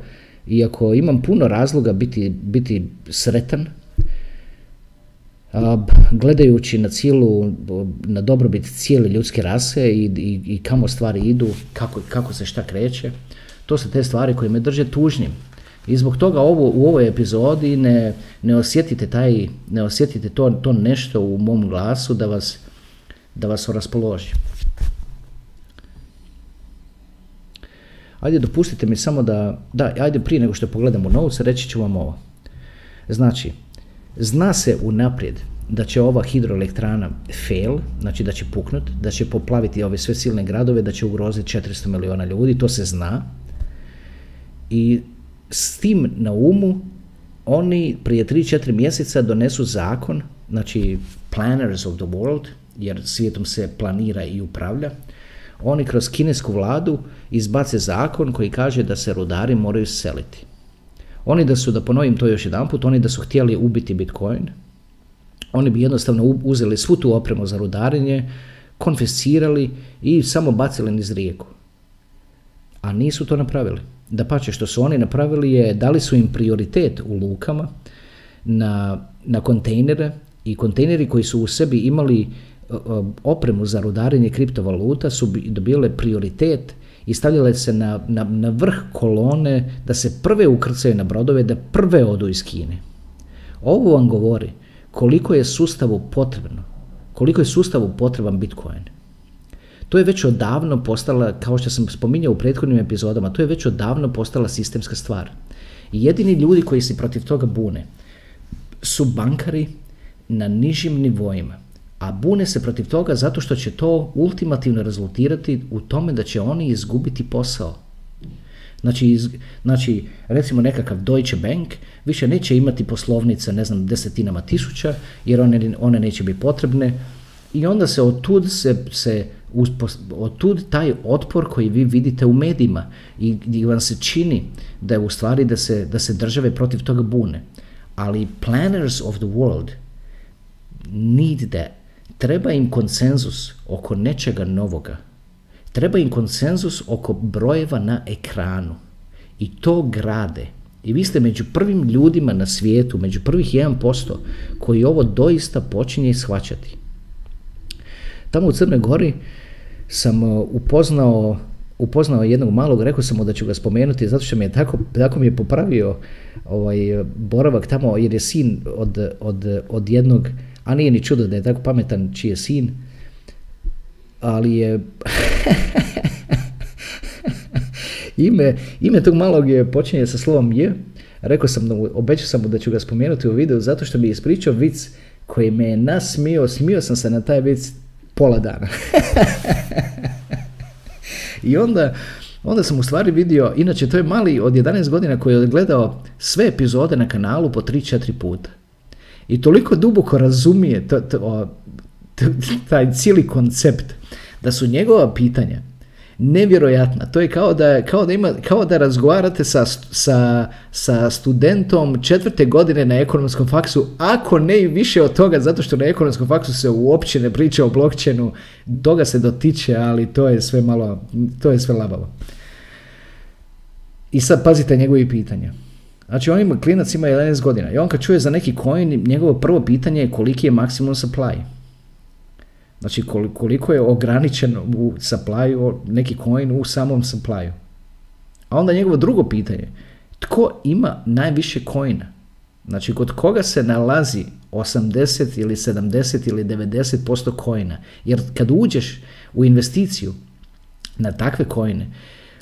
iako imam puno razloga biti, biti sretan, a, gledajući na cijelu, na dobrobit cijele ljudske rase i, i, i kamo stvari idu, kako, kako se šta kreće, to su te stvari koje me drže tužnim. I zbog toga ovo, u ovoj epizodi ne, ne osjetite, taj, ne osjetite to, to nešto u mom glasu da vas, da vas raspoloži. Ajde, dopustite mi samo da, da, ajde prije nego što pogledamo notes, reći ću vam ovo. Znači, zna se unaprijed da će ova hidroelektrana fail, znači da će puknut, da će poplaviti ove sve silne gradove, da će ugroziti četiristo miliona ljudi, to se zna. I s tim na umu, oni prije tri do četiri mjeseca donesu zakon, znači planners of the world, jer svijetom se planira i upravlja. Oni kroz kinesku vladu izbace zakon koji kaže da se rudari moraju seliti. Oni da su, da ponovim to još jedan put, oni da su htjeli ubiti Bitcoin, oni bi jednostavno uzeli svu tu opremu za rudarenje, konfiscirali i samo bacili niz rijeku. A nisu to napravili. Dapače, što su oni napravili je, dali su im prioritet u lukama na, na kontejnere, i kontejneri koji su u sebi imali opremu za rudarenje kriptovaluta su dobile prioritet i stavljale se na, na, na vrh kolone da se prve ukrcaju na brodove, da prve odu iz Kine. Ovo vam govori koliko je sustavu potrebno, koliko je sustavu potreban Bitcoin. To je već odavno postala, kao što sam spominjao u prethodnim epizodama, to je već odavno postala sistemska stvar. Jedini ljudi koji se protiv toga bune su bankari na nižim nivoima. A bune se protiv toga zato što će to ultimativno rezultirati u tome da će oni izgubiti posao. Znači, iz, znači recimo nekakav Deutsche Bank više neće imati poslovnica, ne znam, desetinama tisuća, jer one, one neće biti potrebne. I onda se otud, se, se, otud taj otpor koji vi vidite u medijima i gdje vam se čini da je u stvari da se, da se države protiv toga bune. Ali planners of the world need that. Treba im konsenzus oko nečega novoga. Treba im konsenzus oko brojeva na ekranu. I to grade. I vi ste među prvim ljudima na svijetu, među prvih jedan posto koji ovo doista počinje shvaćati. Tamo u Crnoj Gori sam upoznao, upoznao jednog malog, rekao sam mu da ću ga spomenuti zato što mi je tako, tako mi je popravio ovaj boravak tamo jer je sin od, od, od jednog, a nije ni čudo da je tako pametan čiji je sin, ali je ime, ime tog malog je počinje sa slovom J. Rekao sam mu, obećao sam mu da ću ga spomenuti u videu zato što mi je ispričao vic koji me je nasmio, smio sam se na taj vic pola dana. I onda, onda sam u stvari vidio, inače to je mali od jedanaest godina koji je gledao sve epizode na kanalu po tri do četiri puta. I toliko duboko razumije to, to, to, taj cijeli koncept, da su njegova pitanja nevjerojatna. To je kao da, kao da, ima, kao da razgovarate sa, sa, sa studentom četvrte godine na ekonomskom faksu, ako ne i više od toga, zato što na ekonomskom faksu se uopće ne priča o blockchainu, toga se dotiče, ali to je sve malo, to je sve labavo. I sad pazite njegovi pitanja. Znači, on ima, klinac ima jedanaest godina i on kad čuje za neki coin, njegovo prvo pitanje je koliki je maksimum supply. Znači koliko je ograničen u supply, neki coin u samom supplyu. A onda njegovo drugo pitanje, tko ima najviše coina? Znači kod koga se nalazi osamdeset ili sedamdeset ili devedeset posto coina? Jer kad uđeš u investiciju na takve coine,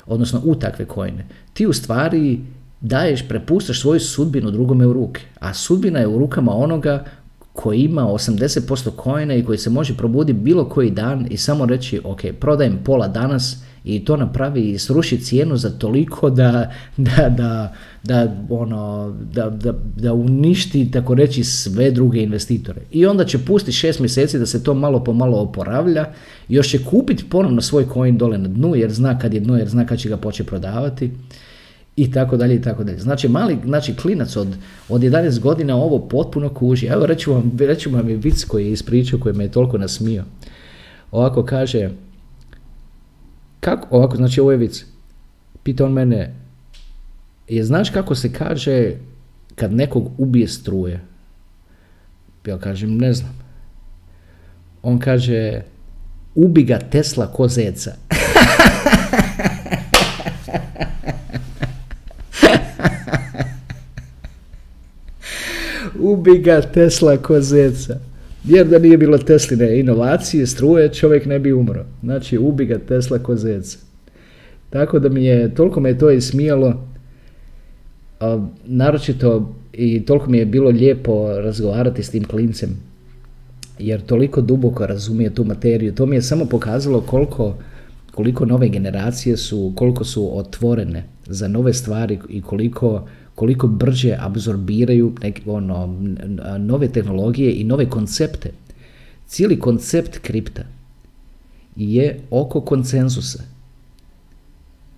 odnosno u takve coine, ti u stvari daješ, prepuštaš svoju sudbinu drugome u ruke. A sudbina je u rukama onoga koji ima osamdeset posto coina i koji se može probuditi bilo koji dan i samo reći, ok, prodajem pola danas i to napravi i sruši cijenu za toliko da, da, da, da, ono, da, da, da uništi, tako reći, sve druge investitore. I onda će pustiti šest mjeseci da se to malo po malo oporavlja, još će kupiti ponovno svoj coin dole na dnu jer zna kad je dno, jer zna kad će ga početi prodavati. I tako dalje, i tako dalje. Znači, mali, znači klinac od, od jedanaest godina ovo potpuno kuži. Evo, reću vam, reću vam je vic koji je ispričao, koji me je toliko nasmio. Ovako kaže, kako, ovako, znači ovo je vic. Pita on mene, je znaš kako se kaže kad nekog ubije struje? Ja kažem, ne znam. On kaže, ubi ga Tesla ko zeca. Ubi ga Tesla ko zeca. Jer da nije bilo Tesline inovacije, struje, čovjek ne bi umro. Znači, ubi ga Tesla ko zeca. Tako da mi je, toliko me je to ismijalo, a, naročito i toliko mi je bilo lijepo razgovarati s tim klincem. Jer toliko duboko razumije tu materiju. To mi je samo pokazalo koliko, koliko nove generacije su, koliko su otvorene za nove stvari i koliko... koliko brže apsorbiraju nek, ono, nove tehnologije i nove koncepte. Cijeli koncept kripta je oko konsenzusa.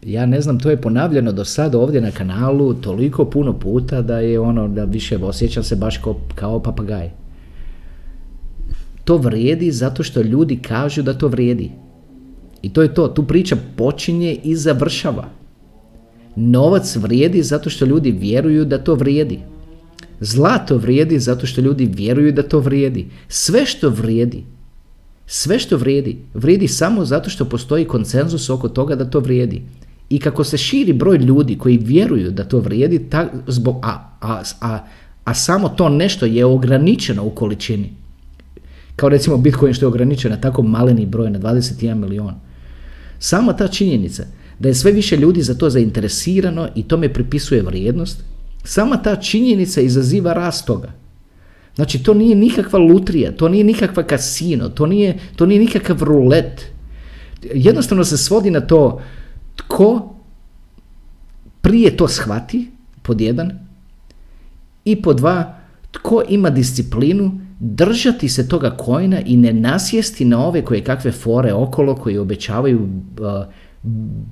Ja ne znam, to je ponavljeno do sada ovdje na kanalu toliko puno puta da je ono, da više osjećam se baš kao, kao papagaj. To vrijedi zato što ljudi kažu da to vrijedi. I to je to, tu priča počinje i završava. Novac vrijedi zato što ljudi vjeruju da to vrijedi. Zlato vrijedi zato što ljudi vjeruju da to vrijedi. Sve što vrijedi, sve što vrijedi, vrijedi samo zato što postoji konsenzus oko toga da to vrijedi. I kako se širi broj ljudi koji vjeruju da to vrijedi, ta, zbog, a, a, a, a samo to nešto je ograničeno u količini. Kao recimo Bitcoin što je ograničeno na tako maleni broj, na dvadeset jedan milijon. Sama ta činjenica da je sve više ljudi za to zainteresirano i tome pripisuje vrijednost, sama ta činjenica izaziva rast toga. Znači, to nije nikakva lutrija, to nije nikakva kasino, to nije, to nije nikakav rulet. Jednostavno se svodi na to tko prije to shvati, pod jedan, i pod dva, tko ima disciplinu držati se toga coina i ne nasjesti na ove koje kakve fore okolo koji obećavaju uh,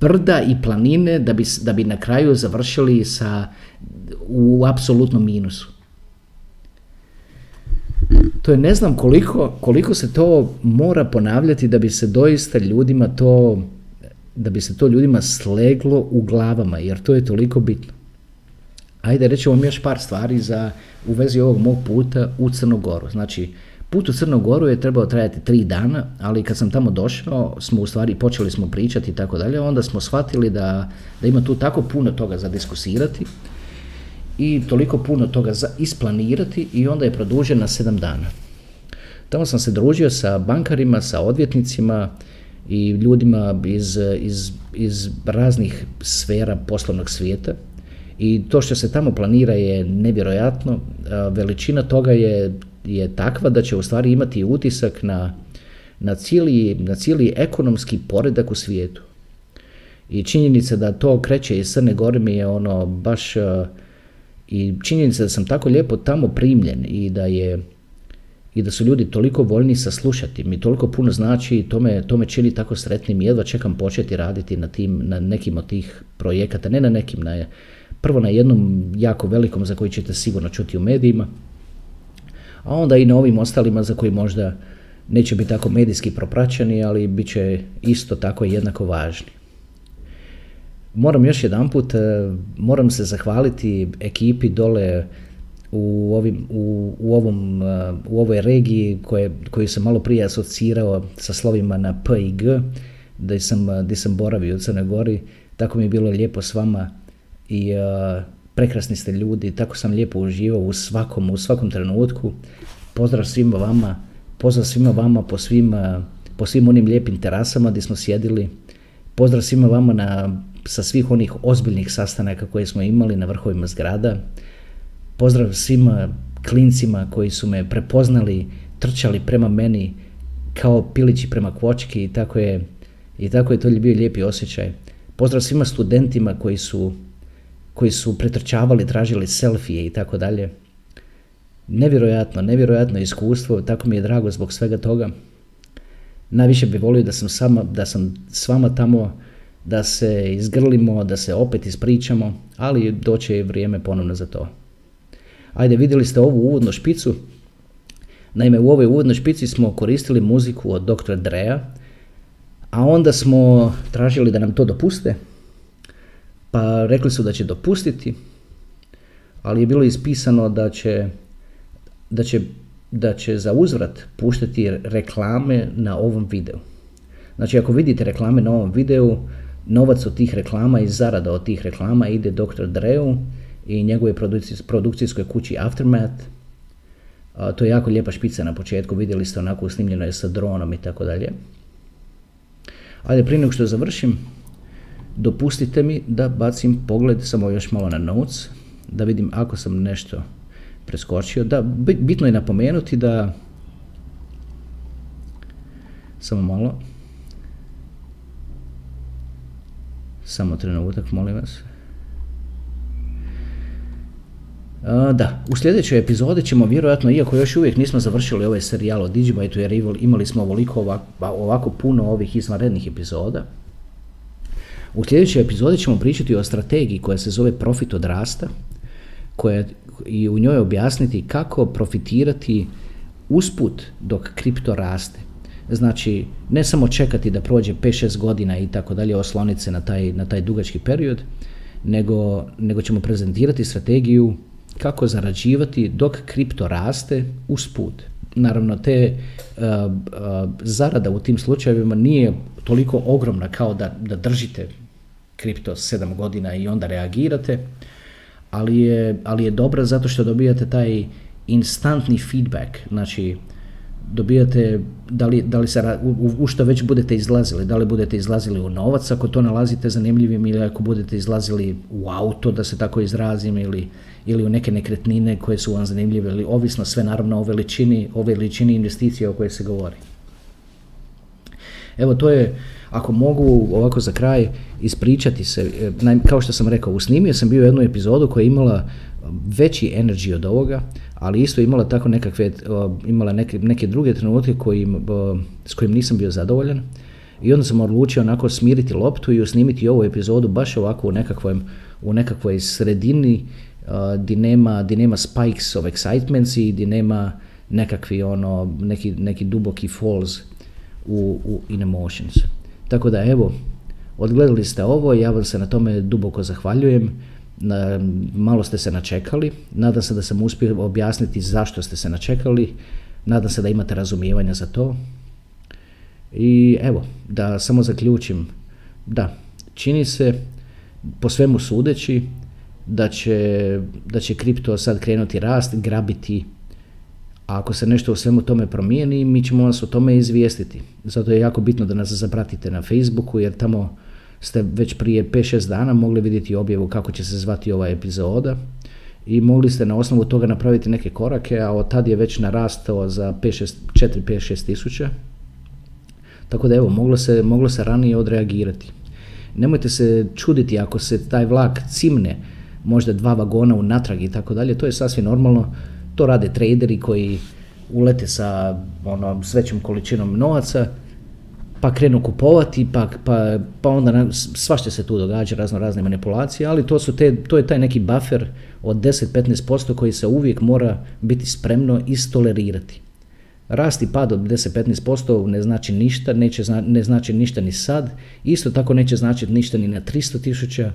brda i planine da bi, da bi na kraju završili sa, u apsolutnom minusu. To je ne znam koliko, koliko se to mora ponavljati da bi se doista ljudima to, da bi se to ljudima sleglo u glavama, jer to je toliko bitno. Ajde, reći vam još par stvari za, u vezi ovog mog puta u Crnu Goru. Znači, put u Crnu Goru je trebao trajati tri dana, ali kad sam tamo došao, smo u stvari počeli smo pričati i tako dalje, onda smo shvatili da, da ima tu tako puno toga za diskusirati i toliko puno toga za isplanirati i onda je produžen na sedam dana. Tamo sam se družio sa bankarima, sa odvjetnicima i ljudima iz, iz, iz raznih sfera poslovnog svijeta. I to što se tamo planira je nevjerojatno, veličina toga je je takva da će u stvari imati utisak na, na, cijeli, na cijeli ekonomski poredak u svijetu. I činjenica da to kreće iz Crne Gore mi je ono baš, i činjenica da sam tako lijepo tamo primljen i da je, i da su ljudi toliko voljni saslušati, mi toliko puno znači i to me, to me čini tako sretnim. Jedva čekam početi raditi na, tim, na nekim od tih projekata, ne na nekim, na, prvo na jednom jako velikom za koji ćete sigurno čuti u medijima, a onda i na ovim ostalima za koji možda neće biti tako medijski propraćeni, ali bit će isto tako jednako važni. Moram još jedan put, moram se zahvaliti ekipi dole u, ovim, u, u, ovom, u ovoj regiji koje, koju sam malo prije asocirao sa slovima na P i G, gdje sam, gdje sam boravio u Crnoj Gori. Tako mi je bilo lijepo s vama i uh, prekrasni ste ljudi, tako sam lijepo uživao u svakom, u svakom trenutku. Pozdrav svima vama, pozdrav svima vama po svim, po svim onim lijepim terasama gdje smo sjedili. Pozdrav svima vama na sa svih onih ozbiljnih sastanaka koje smo imali na vrhovima zgrada. Pozdrav svima klincima koji su me prepoznali, trčali prema meni kao pilići prema kvočki i tako je, i tako je to bio lijepi osjećaj. Pozdrav svima studentima koji su, koji su pretrčavali, tražili selfije i tako dalje. Nevjerojatno, nevjerojatno iskustvo, tako mi je drago zbog svega toga. Najviše bih volio da sam, sama, da sam s vama tamo, da se izgrlimo, da se opet ispričamo, ali doće je vrijeme ponovno za to. Ajde, vidjeli ste ovu uvodnu špicu. Naime, u ovoj uvodnoj špici smo koristili muziku od doktora Drea, a onda smo tražili da nam to dopuste, pa rekli su da će dopustiti, ali je bilo ispisano da će, da će, da će za uzvrat puštati reklame na ovom videu. Znači, ako vidite reklame na ovom videu, novac od tih reklama i zarada od tih reklama ide doktoru Dreu i njegove produkcijskoj kući Aftermath. A, to je jako lijepa špica na početku, vidjeli ste onako, snimljeno je sa dronom i tako dalje. Ajde, prije nego što završim, dopustite mi da bacim pogled samo još malo na notes, da vidim ako sam nešto preskočio. Da, bitno je napomenuti da... Samo malo. Samo trenutak, molim vas. A, da, u sljedećoj epizodi ćemo vjerojatno, iako još uvijek nismo završili ovaj serijal o DigiByte-u jer imali smo ovoliko ovako, ovako puno ovih izvanrednih epizoda, u sljedećoj epizodi ćemo pričati o strategiji koja se zove Profit od rasta, koja, i u njoj objasniti kako profitirati usput dok kripto raste. Znači, ne samo čekati da prođe pet šest godina i tako dalje, osloniti se na taj, na taj dugački period, nego, nego ćemo prezentirati strategiju kako zarađivati dok kripto raste usput. Naravno, te uh, uh, zarada u tim slučajevima nije toliko ogromna kao da, da držite kripto sedam godina i onda reagirate, ali je, ali je dobra zato što dobijate taj instantni feedback. Znači, dobijate, da li, da li se, u, u što već budete izlazili, da li budete izlazili u novac ako to nalazite zanimljivim, ili ako budete izlazili u auto, da se tako izrazim, ili, ili u neke nekretnine koje su vam zanimljive, ili ovisno sve naravno o veličini, o veličini investicija o kojoj se govori. Evo, to je, ako mogu ovako za kraj ispričati se, kao što sam rekao, usnimio sam bio jednu epizodu koja je imala veći energy od ovoga, ali isto imala tako nekakve, imala neke, neke druge trenutke kojim, s kojim nisam bio zadovoljan, i onda sam odlučio onako smiriti loptu i usnimiti ovu epizodu baš ovako u nekakvoj, u nekakvoj sredini di nema, di nema spikes of excitements i di nema nekakvi ono, neki, neki duboki falls u, u in emotions. Tako da evo, odgledali ste ovo, ja vam se na tome duboko zahvaljujem. Na, malo ste se načekali, nadam se da sam uspio objasniti zašto ste se načekali, nadam se da imate razumijevanja za to. I evo, da samo zaključim, da, čini se po svemu sudeći da će, da će kripto sad krenuti rast, grabiti, a ako se nešto u svemu tome promijeni, mi ćemo vas o tome izvijestiti. Zato je jako bitno da nas zapratite na Facebooku, jer tamo ste već prije pet šest dana mogli vidjeti objavu kako će se zvati ova epizoda i mogli ste na osnovu toga napraviti neke korake, a od tad je već narastao za četiri do pet do šest tisuća, tako da evo, moglo se, moglo se ranije odreagirati. Nemojte se čuditi ako se taj vlak cimne možda dva vagona unatrag i tako dalje, to je sasvim normalno, to rade traderi koji ulete sa ono, s većom količinom novaca, pa krenu kupovati, pa, pa, pa onda svašta se tu događa, razno razne manipulacije, ali to, su te, to je taj neki buffer od deset do petnaest posto koji se uvijek mora biti spremno istolerirati. Rast i pad od deset do petnaest posto ne znači ništa, neće zna, ne znači ništa ni sad, isto tako neće značiti ništa ni na tristo tisuća,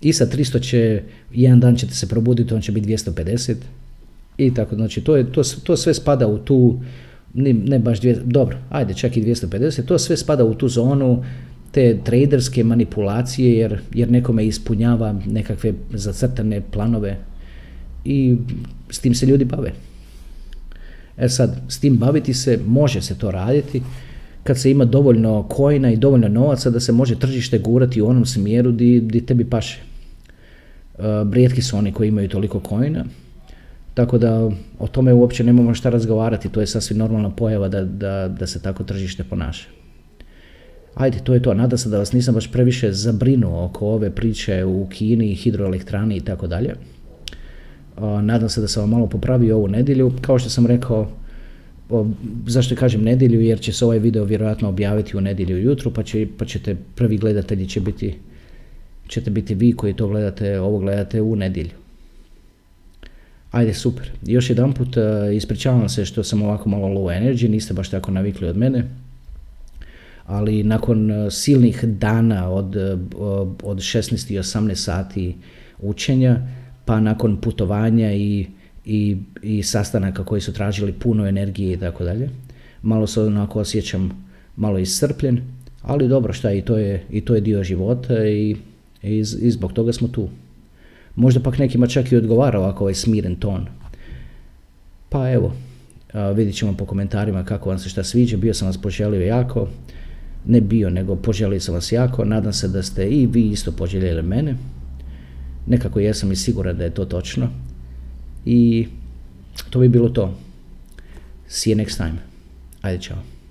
i sa tristo će, jedan dan ćete se probuditi, on će biti dvjesto pedeset, i tako, znači to, je, to, to sve spada u tu, ne, ne baš, dvije, dobro, ajde čak i dvjesto pedeset, to sve spada u tu zonu te traderske manipulacije, jer, jer nekome ispunjava nekakve zacrtane planove i s tim se ljudi bave. E sad, s tim baviti se, može se to raditi kad se ima dovoljno coina i dovoljno novaca da se može tržište gurati u onom smjeru di, di tebi paše. Rijetki su oni koji imaju toliko coina, tako da o tome uopće nemamo šta razgovarati, to je sasvim normalna pojava da, da, da se tako tržište ponaša. Ajde, to je to, nadam se da vas nisam baš previše zabrinuo oko ove priče u Kini, hidroelektrani i tako dalje. Nadam se da sam vam malo popravio ovu nedjelju, kao što sam rekao, o, zašto kažem nedjelju, jer će se ovaj video vjerojatno objaviti u nedjelju jutro, pa, će, pa ćete, prvi gledatelji će biti, ćete biti vi koji to gledate, ovo gledate u nedjelju. Ajde, super. Još jedan put ispričavam se što sam ovako malo low energy, niste baš tako navikli od mene, ali nakon silnih dana od, od šesnaest i osamnaest sati učenja, pa nakon putovanja i, i, i sastanaka koji su tražili puno energije i tako dalje, malo se onako osjećam malo iscrpljen, ali dobro, šta, i to je, i to je dio života i, i, i zbog toga smo tu. Možda pak nekima čak i odgovara ovako ovaj smiren ton. Pa evo, vidit ćemo po komentarima kako vam se šta sviđa, bio sam vas poželio jako, ne bio nego poželio sam vas jako, nadam se da ste i vi isto poželjeli mene, nekako jesam i siguran da je to točno, i to bi bilo to. See you next time. Ajde, čao.